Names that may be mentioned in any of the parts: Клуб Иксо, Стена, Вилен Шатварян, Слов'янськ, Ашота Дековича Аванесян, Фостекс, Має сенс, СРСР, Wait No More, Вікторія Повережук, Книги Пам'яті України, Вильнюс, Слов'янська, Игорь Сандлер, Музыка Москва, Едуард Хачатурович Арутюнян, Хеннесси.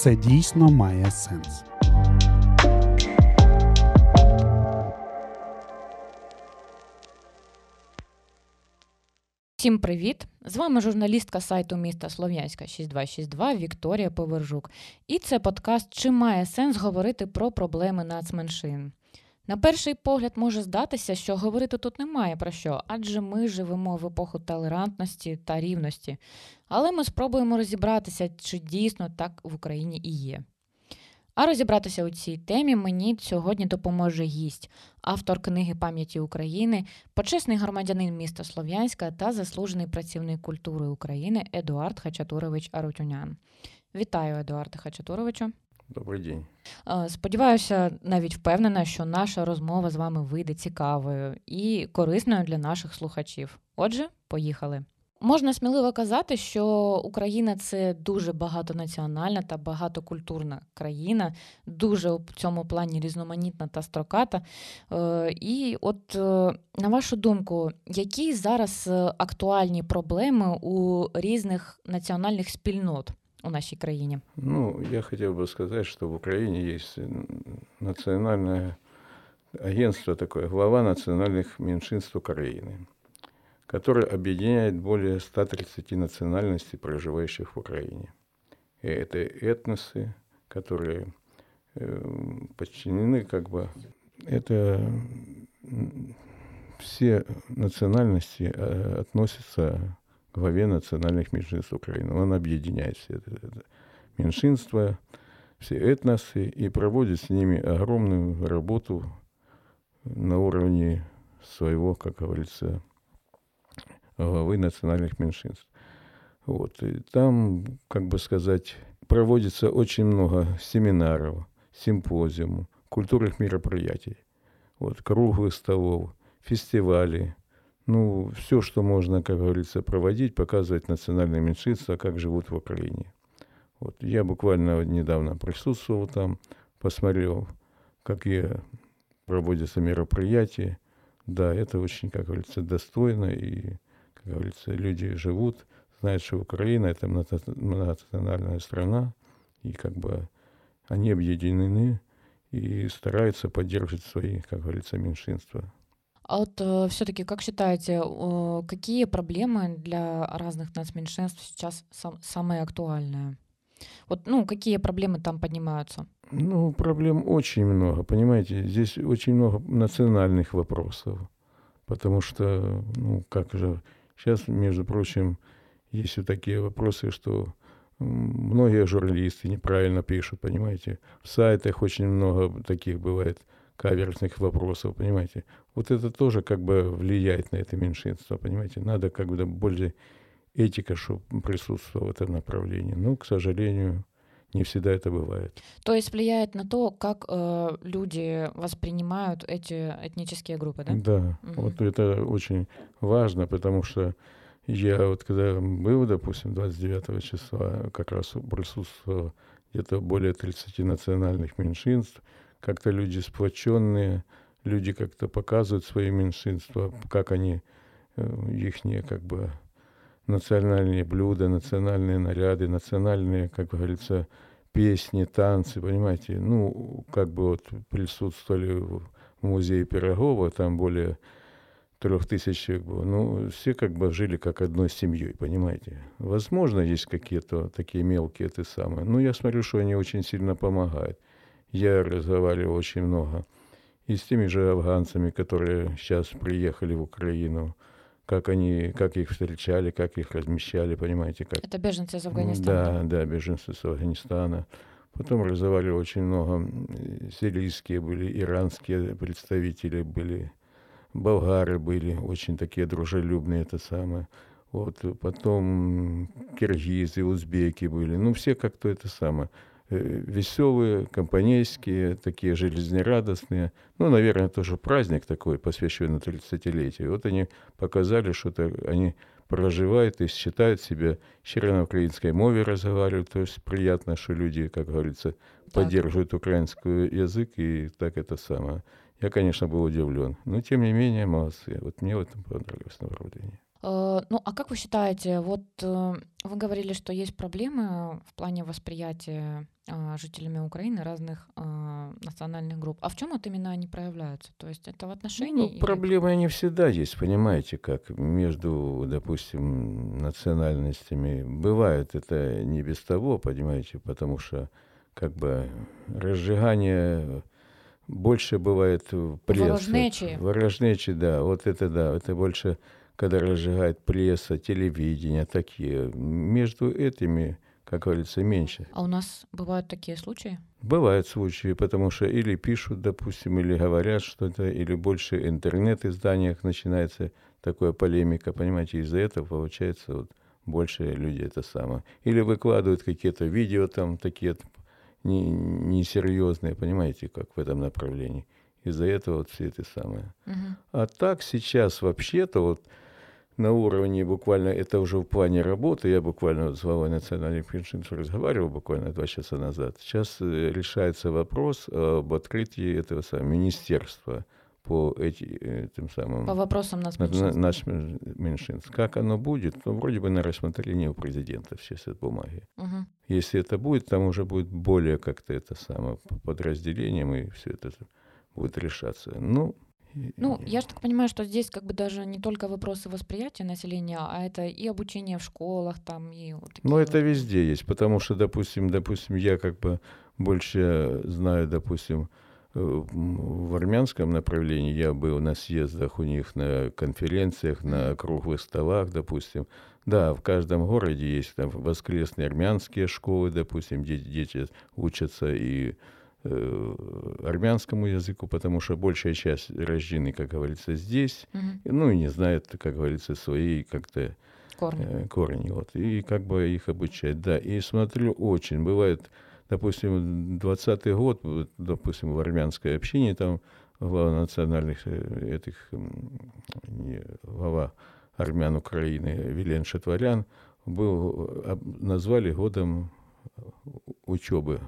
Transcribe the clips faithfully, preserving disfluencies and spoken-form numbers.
це дійсно має сенс. Всім привіт! З вами журналістка сайту міста Слов'янська шість два шість два Вікторія Повережук. І це подкаст «Чи має сенс говорити про проблеми нацменшин?». На перший погляд може здатися, що говорити тут немає про що, адже ми живемо в епоху толерантності та рівності. Але ми спробуємо розібратися, чи дійсно так в Україні і є. А розібратися у цій темі мені сьогодні допоможе гість, автор книги «Пам'яті України», почесний громадянин міста Слов'янська та заслужений працівник культури України Едуард Хачатурович Арутюнян. Вітаю, Едуарде Хачатуровичу. Добрий день. Сподіваюся, навіть впевнена, що наша розмова з вами вийде цікавою і корисною для наших слухачів. Отже, поїхали. Можна сміливо казати, що Україна – це дуже багатонаціональна та багатокультурна країна, дуже в цьому плані різноманітна та строката. І от, на вашу думку, які зараз актуальні проблеми у різних національних спільнот у нашей країні? Ну, я хотел бы сказать, что в Украине есть национальное агентство такое, глава национальных меньшинств Украины, которое объединяет более ста тридцати национальностей, проживающих в Украине. И это этносы, которые подчинены как бы... Это все национальности относятся... главе национальных меньшинств Украины. Он объединяет все это, это меньшинства, все этносы и проводит с ними огромную работу на уровне своего, как говорится, главы национальных меньшинств. Вот. И там, как бы сказать, проводится очень много семинаров, симпозиумов, культурных мероприятий, вот, круглых столов, фестивалей. Ну, все, что можно, как говорится, проводить, показывать национальные меньшинства, как живут в Украине. Вот. Я буквально недавно присутствовал там, посмотрел, какие проводятся мероприятия. Да, это очень, как говорится, достойно. И, как говорится, люди живут, знают, что Украина – это многонациональная страна. И как бы они объединены и стараются поддерживать свои, как говорится, меньшинства. А вот все-таки, как считаете, какие проблемы для разных нацменьшинств сейчас самые актуальные? Вот, ну, какие проблемы там поднимаются? Ну, проблем очень много, понимаете. Здесь очень много национальных вопросов, потому что, ну, как же, сейчас, между прочим, есть вот такие вопросы, что многие журналисты неправильно пишут, понимаете. В сайтах очень много таких бывает каверзных вопросов, понимаете. Вот это тоже как бы влияет на это меньшинство, понимаете. Надо как бы более этика, чтобы присутствовала в этом направлении. Но, к сожалению, не всегда это бывает. То есть влияет на то, как э, люди воспринимают эти этнические группы, да? Да, угу. Вот это очень важно, потому что я вот когда был, допустим, двадцать девятого числа, как раз присутствовало где-то более тридцати национальных меньшинств, как-то люди сплоченные, люди как-то показывают свои меньшинства, как они, ихние как бы национальные блюда, национальные наряды, национальные, как говорится, песни, танцы, понимаете. Ну, как бы вот присутствовали в музее Пирогова, там более трех тысяч человек было. Ну, все как бы жили как одной семьей, понимаете. Возможно, есть какие-то такие мелкие те самые, но я смотрю, что они очень сильно помогают. Я разговаривал очень много и с теми же афганцами, которые сейчас приехали в Украину, как они, как их встречали, как их размещали, понимаете, как... Это беженцы из Афганистана. Да, да, беженцы из Афганистана. Потом разговаривал очень много, сирийские были, иранские представители были, болгары были, очень такие дружелюбные, это самое. Вот, потом киргизы, узбеки были, ну все как-то это самое. Веселые, компанейские, такие жизнерадостные. Ну, наверное, тоже праздник такой, посвященный тридцатилетию. Вот они показали, что они проживают и считают себя, щиро на украинской мове разговаривают. То есть приятно, что люди, как говорится, поддерживают украинский язык и так это самое. Я, конечно, был удивлен. Но, тем не менее, молодцы. Вот мне в этом понравилось направление. Ну, а как вы считаете, вот вы говорили, что есть проблемы в плане восприятия жителями Украины разных национальных групп. А в чем это именно они проявляются? То есть это в отношении... Ну, или... Проблемы они всегда есть, понимаете, как между, допустим, национальностями. Бывает это не без того, понимаете, потому что как бы разжигание... Больше бывает пресса. Ворожнечие. Ворожнечие, да. Вот это да. Это больше, когда разжигает пресса, телевидение, такие. Между этими, как говорится, меньше. А у нас бывают такие случаи? Бывают случаи, потому что или пишут, допустим, или говорят что-то, или больше в интернет-изданиях начинается такая полемика, понимаете, из-за этого получается вот больше людей это самое. Или выкладывают какие-то видео там, такие... несерьезные, понимаете, как в этом направлении. Из-за этого вот все это самое. Угу. А так сейчас вообще-то вот на уровне буквально, это уже в плане работы, я буквально вот с главой национальных меньшинств разговаривал буквально два часа назад. Сейчас решается вопрос об открытии этого самого министерства по этим самым... По вопросам нацменьшинств. На, наш меньшинств. Как оно будет? Ну, вроде бы на рассмотрении у президента сейчас этой бумаги. Угу. Если это будет, там уже будет более как-то это самое подразделением, и все это будет решаться. Ну, ну я же так понимаю, что здесь как бы даже не только вопросы восприятия населения, а это и обучение в школах, там, и... Вот такие ну, вот. Это везде есть, потому что, допустим, допустим, я как бы больше знаю, допустим, в армянском направлении я был на съездах у них, на конференциях, на круглых столах, допустим. Да, в каждом городе есть там воскресные армянские школы, допустим, где дети учатся и э, армянскому языку, потому что большая часть рождены, как говорится, здесь, угу. ну и не знают, как говорится, свои как-то корни. Э, корни вот, и как бы их обучать. Да, и смотрю, очень бывает... Допустим, двадцатый год, допустим, в армянской общине, там глава национальных этих, не, глава армян Украины Вилен Шатварян был, назвали годом учебы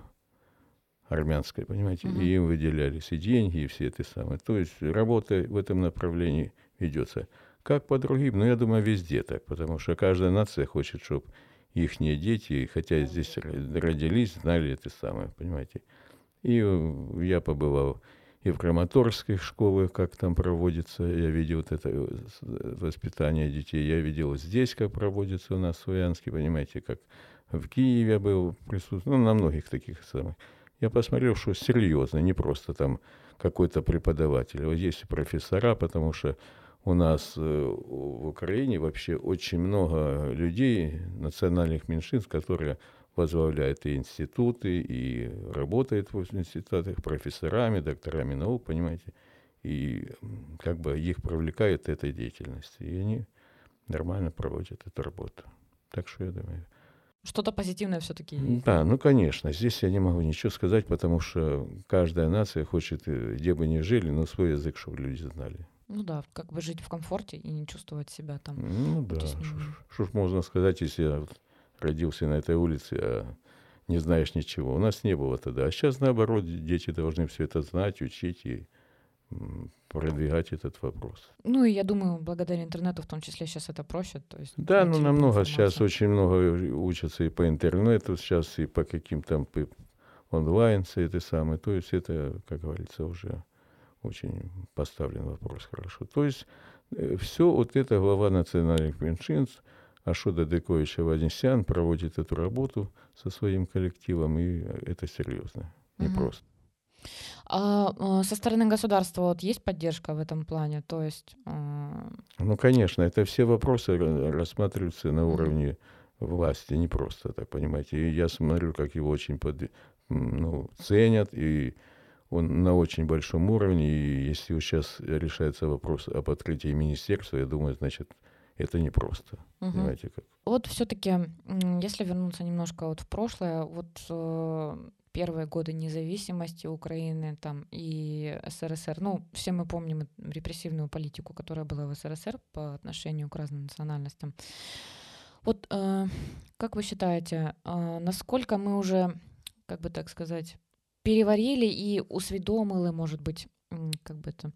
армянской, понимаете, угу. и им выделялись и деньги, и все это самое. То есть работа в этом направлении ведется. Как по другим, но я думаю, везде так, потому что каждая нация хочет, чтобы их дети, хотя здесь родились, знали это самое, понимаете. И я побывал и в краматорских школах, как там проводится, я видел вот это воспитание детей, я видел здесь, как проводится у нас в Слов'янске, понимаете, как в Киеве я был присутствовал, ну, на многих таких самых. Я посмотрел, что серьезно, не просто там какой-то преподаватель, вот есть профессора, потому что у нас в Украине вообще очень много людей, национальных меньшинств, которые возглавляют и институты, и работают в институтах профессорами, докторами наук, понимаете. И как бы их привлекает эта деятельность. И они нормально проводят эту работу. Так что я думаю... Что-то позитивное все-таки есть. Да, ну, конечно. Здесь я не могу ничего сказать, потому что каждая нация хочет, где бы ни жили, но свой язык, чтобы люди знали. Ну да, как бы жить в комфорте и не чувствовать себя там. Ну да, что ж можно сказать, если я родился на этой улице, а не знаешь ничего. У нас не было тогда. А сейчас, наоборот, дети должны все это знать, учить и продвигать этот вопрос. Ну и я думаю, благодаря интернету в том числе сейчас это проще. То есть, да, ну намного. Сейчас очень много учатся и по интернету, сейчас и по каким-то онлайн, все это самое. То есть это, как говорится, уже... Очень поставлен вопрос хорошо. То есть э, все вот это глава национальных меньшинств Ашота Дековича Аванесян проводит эту работу со своим коллективом, и это серьезно, непросто. Угу. А со стороны государства вот есть поддержка в этом плане? То есть, э... Ну, конечно, это все вопросы рассматриваются на уровне угу. власти, не просто так, понимаете. И я смотрю, как его очень под... ну, ценят, и он на очень большом уровне, и если сейчас решается вопрос об открытии министерства, я думаю, значит, это непросто. Угу. Понимаете, как? Вот все-таки, если вернуться немножко вот в прошлое, вот э, первые годы независимости Украины там, и СРСР, ну, все мы помним репрессивную политику, которая была в СРСР по отношению к разным национальностям. Вот э, как вы считаете, э, насколько мы уже, как бы так сказать, переварили и усвідомили, може бути, як би це,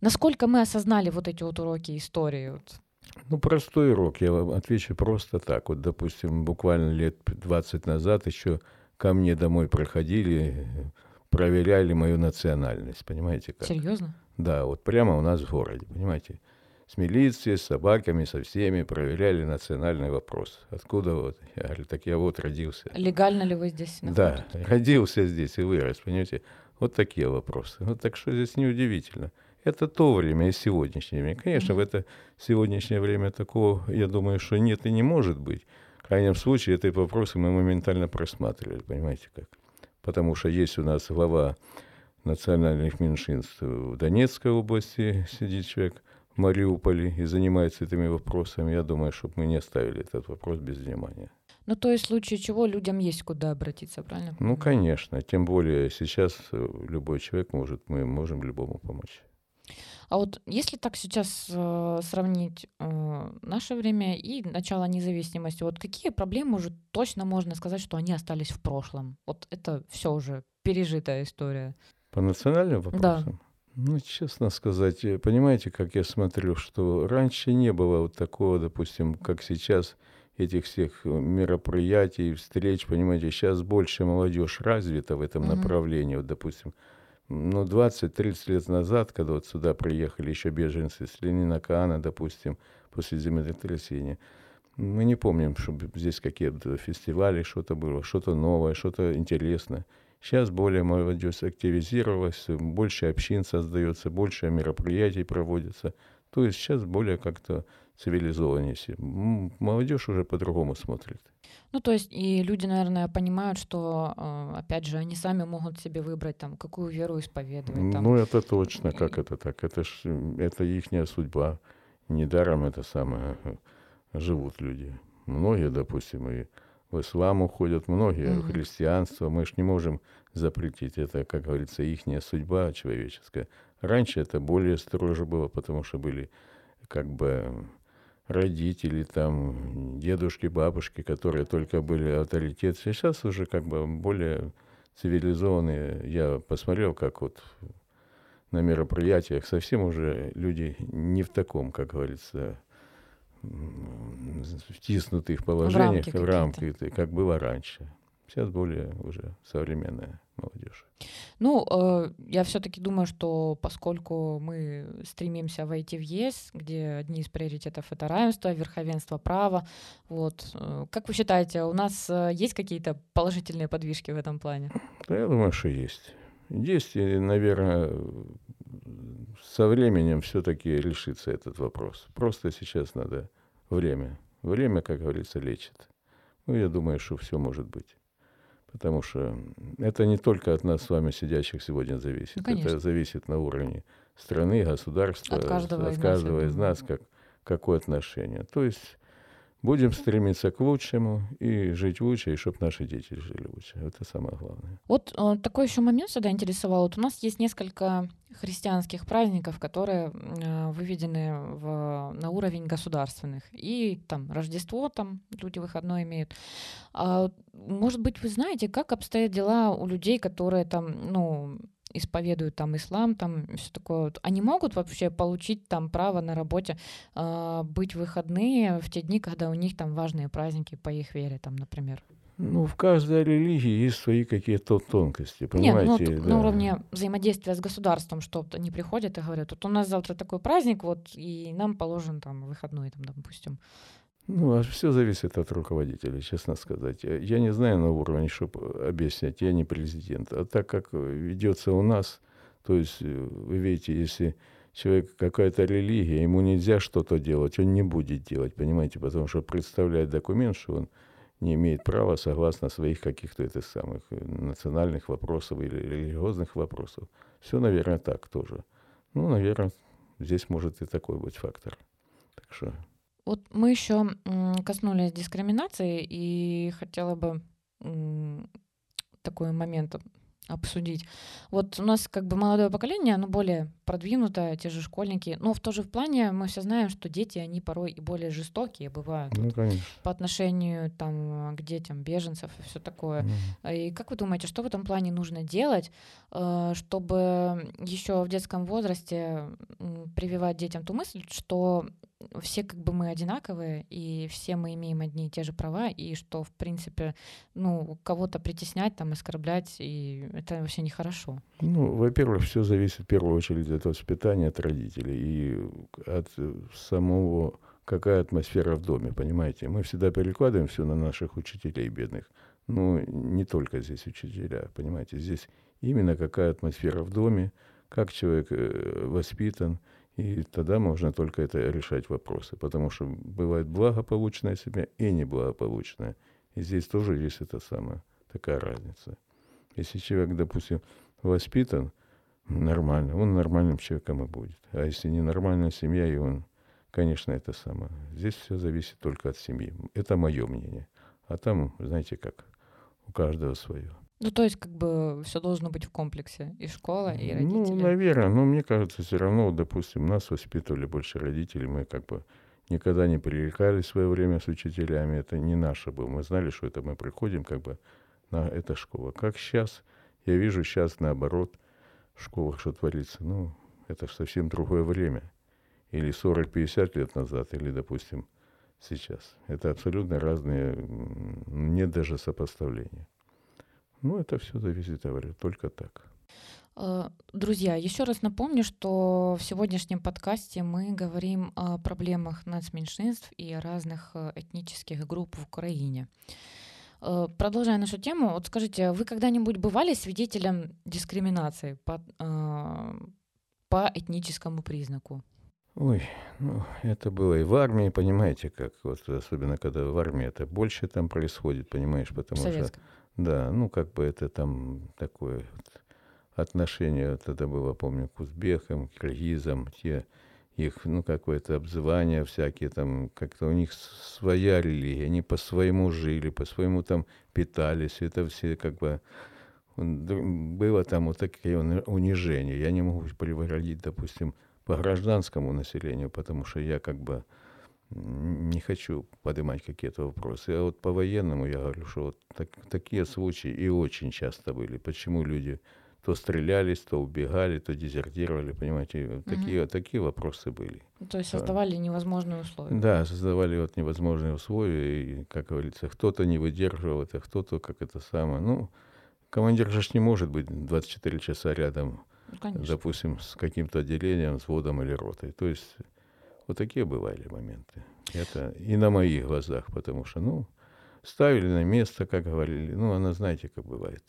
наскільки ми осознали вот эти вот уроки історії? Ну, простой урок. Я вам отвечу просто так. Вот, допустим, буквально лет двадцать назад еще ко мне домой приходили, проверяли мою национальность, понимаете как? Серьезно? Да, вот прямо у нас в городе, понимаете. С милицией, с собаками, со всеми проверяли национальный вопрос. Откуда вот? Я говорю, так я вот родился. Легально ли вы здесь находитесь? Да, родился здесь и вырос, понимаете. Вот такие вопросы. Ну, так что здесь неудивительно. Это то время и сегодняшнее время. Конечно, mm-hmm. в это сегодняшнее время такого, я думаю, что нет и не может быть. В крайнем случае, эти вопросы мы моментально просматривали, понимаете как. Потому что есть у нас глава национальных меньшинств в Донецкой области, сидит человек в Мариуполе и занимается этими вопросами. Я думаю, чтобы мы не оставили этот вопрос без внимания. Ну, то есть в случае чего людям есть куда обратиться, правильно? Ну, конечно. Тем более сейчас любой человек может, мы можем любому помочь. А вот если так сейчас э, сравнить э, наше время и начало независимости, вот какие проблемы уже точно можно сказать, что они остались в прошлом? Вот это все уже пережитая история. По национальным вопросам? Да. Ну, честно сказать, понимаете, как я смотрю, что раньше не было вот такого, допустим, как сейчас, этих всех мероприятий, встреч, понимаете, сейчас больше молодежь развита в этом mm-hmm. направлении, вот, допустим, ну, двадцать-тридцать лет назад, когда вот сюда приехали еще беженцы с Ленина-Каана, допустим, после землетрясения, мы не помним, чтобы здесь какие-то фестивали, что-то было, что-то новое, что-то интересное. Сейчас более молодежь активизировалась, больше общин создается, больше мероприятий проводится. То есть сейчас более как-то цивилизованнее все. Молодежь уже по-другому смотрит. Ну, то есть и люди, наверное, понимают, что, опять же, они сами могут себе выбрать, там, какую веру исповедовать. Там. Ну, это точно, как это так. Это ж, это ихняя судьба. Недаром это самое живут люди. Многие, допустим, и в ислам уходят, многие mm-hmm. в христианство. Мы ж не можем запретить. Это, как говорится, ихняя судьба человеческая. Раньше это более строже было, потому что были как бы родители, там, дедушки, бабушки, которые только были авторитет. Сейчас уже как бы более цивилизованные. Я посмотрел, как вот на мероприятиях совсем уже люди не в таком, как говорится, втиснутых положениях, в рамки, в рамки как было раньше. Сейчас более уже современная молодежь. Ну, э, я все-таки думаю, что поскольку мы стремимся войти в ЕС, где одни из приоритетов — это равенство, верховенство права, вот, э, как вы считаете, у нас есть какие-то положительные подвижки в этом плане? Да, я думаю, что есть. Есть, и, наверное, со временем все-таки решится этот вопрос. Просто сейчас надо время. Время, как говорится, лечит. Ну, я думаю, что все может быть. Потому что это не только от нас с вами сидящих сегодня зависит. Ну, это зависит на уровне страны, государства, от каждого, от из, каждого нас, из нас, как, какое отношение. То есть будем стремиться к лучшему и жить лучше, и чтобы наши дети жили лучше. Это самое главное. Вот такой еще момент всегда интересовал. Вот у нас есть несколько христианских праздников, которые выведены в, на уровень государственных. И там Рождество, там люди выходной имеют. А, может быть, вы знаете, как обстоят дела у людей, которые там, ну, исповедуют там ислам, там все такое. Они могут вообще получить там право на работе, э, быть выходные в те дни, когда у них там важные праздники по их вере, там, например? Ну, в каждой религии есть свои какие-то тонкости, понимаете? Нет, ну, да. На уровне взаимодействия с государством, что они приходят и говорят, вот у нас завтра такой праздник, вот, и нам положен там выходной, там, допустим. Ну, а все зависит от руководителя, честно сказать. Я не знаю на уровне, чтобы объяснять, я не президент. А так как ведется у нас, то есть, вы видите, если человек какая-то религия, ему нельзя что-то делать, он не будет делать, понимаете, потому что представляет документ, что он не имеет права согласно своих каких-то этих самых национальных вопросов или религиозных вопросов. Все, наверное, так тоже. Ну, наверное, здесь может и такой быть фактор. Так что... Вот мы еще коснулись дискриминации, и хотела бы такой момент обсудить. Вот у нас как бы молодое поколение, оно более продвинутое, те же школьники, но в то же плане мы все знаем, что дети, они порой и более жестокие бывают, ну, вот, по отношению там, к детям беженцев и все такое. Mm. И как вы думаете, что в этом плане нужно делать, чтобы еще в детском возрасте прививать детям ту мысль, что все как бы мы одинаковые, и все мы имеем одни и те же права, и что, в принципе, ну, кого-то притеснять, там, оскорблять, и это вообще нехорошо. Ну, во-первых, все зависит в первую очередь от воспитания, от родителей и от самого, какая атмосфера в доме, понимаете. Мы всегда перекладываем все на наших учителей бедных. Ну, не только здесь учителя, понимаете. Здесь именно какая атмосфера в доме, как человек воспитан, и тогда можно только это решать вопросы, потому что бывает благополучная семья и неблагополучная. И здесь тоже есть эта самая такая разница. Если человек, допустим, воспитан нормально, он нормальным человеком и будет. А если ненормальная семья, и он, конечно, это самое. Здесь все зависит только от семьи. Это мое мнение. А там, знаете как, у каждого свое. Ну, то есть, как бы, все должно быть в комплексе. И школа, и родители. Ну, наверное. Но мне кажется, все равно, допустим, нас воспитывали больше родители. Мы, как бы, никогда не пререкались в свое время с учителями. Это не наше было. Мы знали, что это мы приходим, как бы, на эту школу. Как сейчас? Я вижу сейчас, наоборот, в школах что творится. Ну, это совсем другое время. Или сорок-пятьдесят лет назад, или, допустим, сейчас. Это абсолютно разные, нет даже сопоставления. Ну, это все зависит, я говорю, только так. Друзья, еще раз напомню, что в сегодняшнем подкасте мы говорим о проблемах нацменьшинств и о разных этнических групп в Украине. Продолжая нашу тему, вот скажите, вы когда-нибудь бывали свидетелем дискриминации по, по этническому признаку? Ой, ну, это было и в армии, понимаете, как вот, особенно когда в армии это больше там происходит, понимаешь, потому что... Да, ну, как бы это там такое вот отношение, вот это было, помню, к узбекам, к киргизам, те их, ну, какое-то обзывание всякие там, как-то у них своя религия, они по-своему жили, по-своему там питались, это все как бы... Было там вот такие унижения, я не могу превратить, допустим, по гражданскому населению, потому что я как бы не хочу поднимать какие-то вопросы. А вот по военному я говорю, что вот так, такие случаи и очень часто были. Почему люди то стрелялись, то убегали, то дезертировали, понимаете? Такие, угу. такие вопросы были. То есть создавали а, невозможные условия. Да, создавали вот невозможные условия. И, как говорится, кто-то не выдерживал это, кто-то как это самое. Ну, командир же не может быть двадцать четыре часа рядом. Конечно. Допустим, с каким-то отделением, взводом или ротой. То есть вот такие бывали моменты. Это и на моих глазах, потому что, ну, ставили на место, как говорили. Ну, она, знаете, как бывает.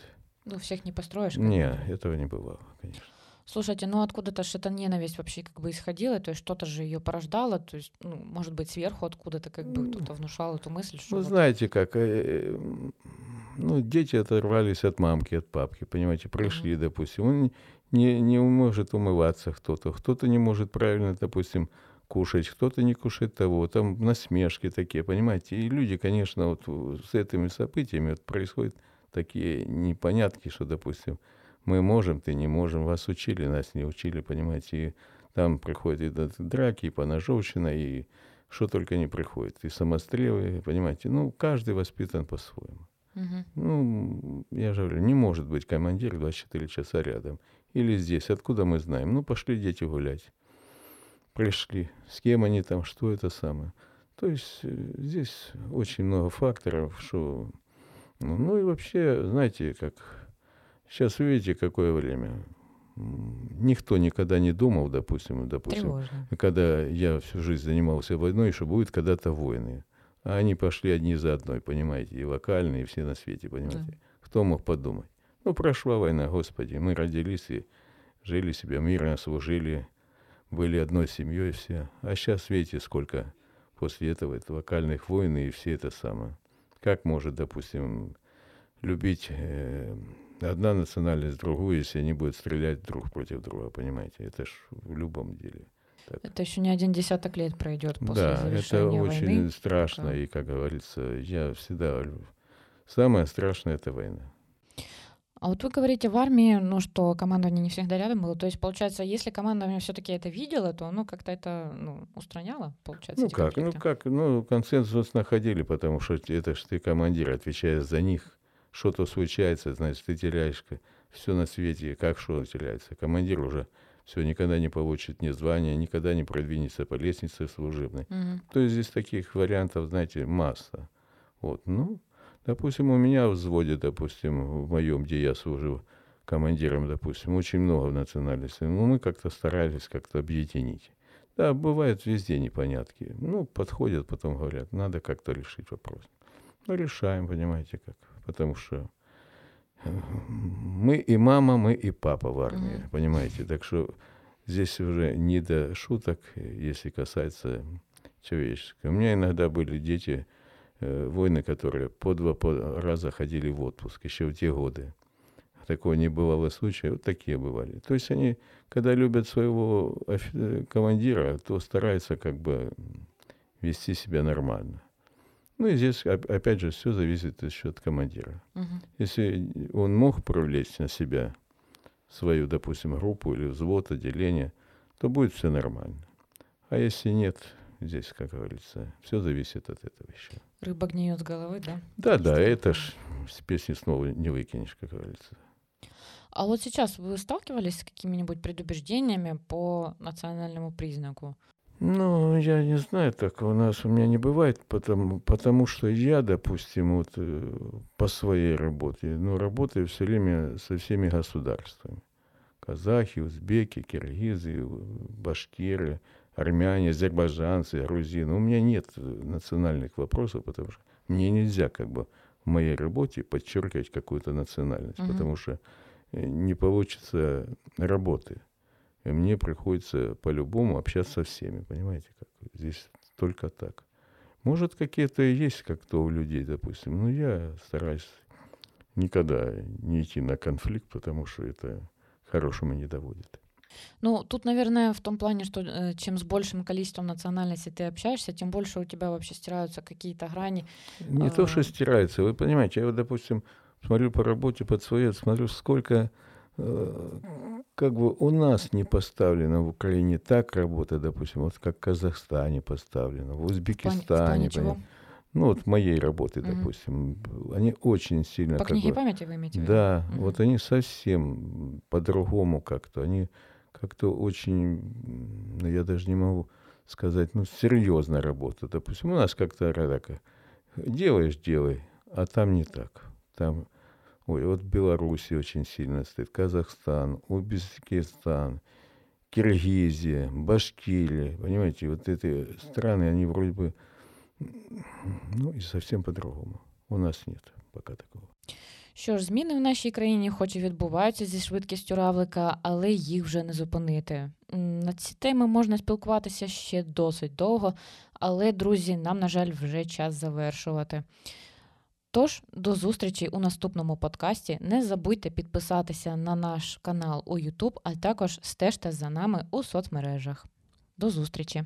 Ну, всех не построишь, конечно. Нет, этого не бывало, конечно. Слушайте, ну откуда-то же эта ненависть вообще как бы исходила, то есть что-то же ее порождало, то есть, ну, может быть, сверху откуда-то как бы кто-то внушал эту мысль. Что ну, вот... знаете как, ну, дети оторвались от мамки, от папки, понимаете, пришли, mm-hmm. допустим, он не, не может умываться кто-то, кто-то не может правильно, допустим, кушать, кто-то не кушает того, там насмешки такие, понимаете, и люди, конечно, вот с этими событиями вот происходят такие непонятки, что, допустим, мы можем, ты не можем, вас учили, нас не учили, понимаете, и там приходят и драки, и поножовщина, и что только не приходит, и самострелы, понимаете, ну, каждый воспитан по-своему. Угу. Ну, я же говорю, не может быть командир двадцать четыре часа рядом, или здесь, откуда мы знаем, ну, пошли дети гулять, пришли, с кем они там, что это самое. То есть здесь очень много факторов, что... Ну, и вообще, знаете, как... Сейчас видите, какое время. Никто никогда не думал, допустим, допустим, тревожно. Когда я всю жизнь занимался войной, что будут когда-то войны. А они пошли одни за одной, понимаете, и локальные, и все на свете, понимаете. Да. Кто мог подумать? Ну, прошла война, Господи, мы родились и жили себе мирно, служили, были одной семьей все. А сейчас, видите, сколько после этого это локальных войн и все это самое. Как может, допустим, любить... Э- Одна национальность другую, если они будут стрелять друг против друга, понимаете? Это ж в любом деле. Так. Это еще не один десяток лет пройдет после да, завершения войны. Да, это очень войны. страшно. Так. И, как говорится, я всегда говорю, самое страшное — это война. А вот вы говорите в армии, ну, что командование не всегда рядом было. То есть, получается, если командование все-таки это видело, то оно как-то это ну, устраняло, получается? Ну как, ну как, ну консенсус находили, потому что это ж ты командир, отвечаешь за них. Что-то случается, значит, ты теряешь все на свете, как что теряется. Командир уже все, никогда не получит ни звания, никогда не продвинется по лестнице служебной. Угу. То есть здесь таких вариантов, знаете, масса. Вот, ну, допустим, у меня в взводе, допустим, в моем, где я служил командиром, допустим, очень много национальностей. Но мы как-то старались как-то объединить. Да, бывают везде непонятки. Ну, подходят, потом говорят, надо как-то решить вопрос. Ну, решаем, понимаете, как. Потому что мы и мама, мы и папа в армии, mm-hmm. понимаете. Так что здесь уже не до шуток, если касается человеческого. У меня иногда были дети, э, воины, которые по два по раза ходили в отпуск, еще в те годы. Такого не бывало случая, вот такие бывали. То есть они, когда любят своего командира, то стараются как бы вести себя нормально. Ну и здесь, опять же, все зависит еще от командира. Угу. Если он мог привлечь на себя свою, допустим, группу или взвод, отделение, то будет все нормально. А если нет, здесь, как говорится, все зависит от этого еще. Рыба гниет с головы, да? Да, да, что-то... это ж с песни снова не выкинешь, как говорится. А вот сейчас вы сталкивались с какими-нибудь предубеждениями по национальному признаку? Ну, я не знаю, так у нас у меня не бывает, потому, потому что я, допустим, вот по своей работе, ну, работаю все время со всеми государствами. Казахи, узбеки, киргизы, башкиры, армяне, азербайджанцы, грузины. У меня нет национальных вопросов, потому что мне нельзя как бы в моей работе подчеркивать какую-то национальность, угу. потому что не получится работы. И мне приходится по-любому общаться со всеми, понимаете, как здесь только так. Может, какие-то и есть как-то у людей, допустим, но я стараюсь никогда не идти на конфликт, потому что это к хорошему не доводит. Ну, тут, наверное, в том плане, что чем с большим количеством национальностей ты общаешься, тем больше у тебя вообще стираются какие-то грани. Не то, что стираются, вы понимаете, я вот, допустим, смотрю по работе под свое, смотрю, сколько... Как бы у нас не поставлена в Украине так работа, допустим, вот как в Казахстане поставлена, в Узбекистане. В плане, в плане ну, вот моей работы, mm-hmm. допустим, они очень сильно... По книге бы, памяти вы имеете в виду? Да, mm-hmm. вот они совсем по-другому как-то. Они как-то очень, ну, я даже не могу сказать, ну, серьезная работа, допустим. У нас как-то так, делаешь, делай, а там не так. Там... Ой, вот Беларусь очень сильно стоит, Казахстан, Узбекистан, Киргизия, Башкирия, понимаете, вот эти страны, они вроде бы, ну, і совсем по-другому. У нас нет пока такого. Що ж, зміни в нашій країні хоч і відбуваються зі швидкістю равлика, але їх вже не зупинити. На ці теми можна спілкуватися ще досить довго, але, друзі, нам, на жаль, вже час завершувати. Тож, до зустрічі у наступному подкасті. Не забудьте підписатися на наш канал у YouTube, а також стежте за нами у соцмережах. До зустрічі!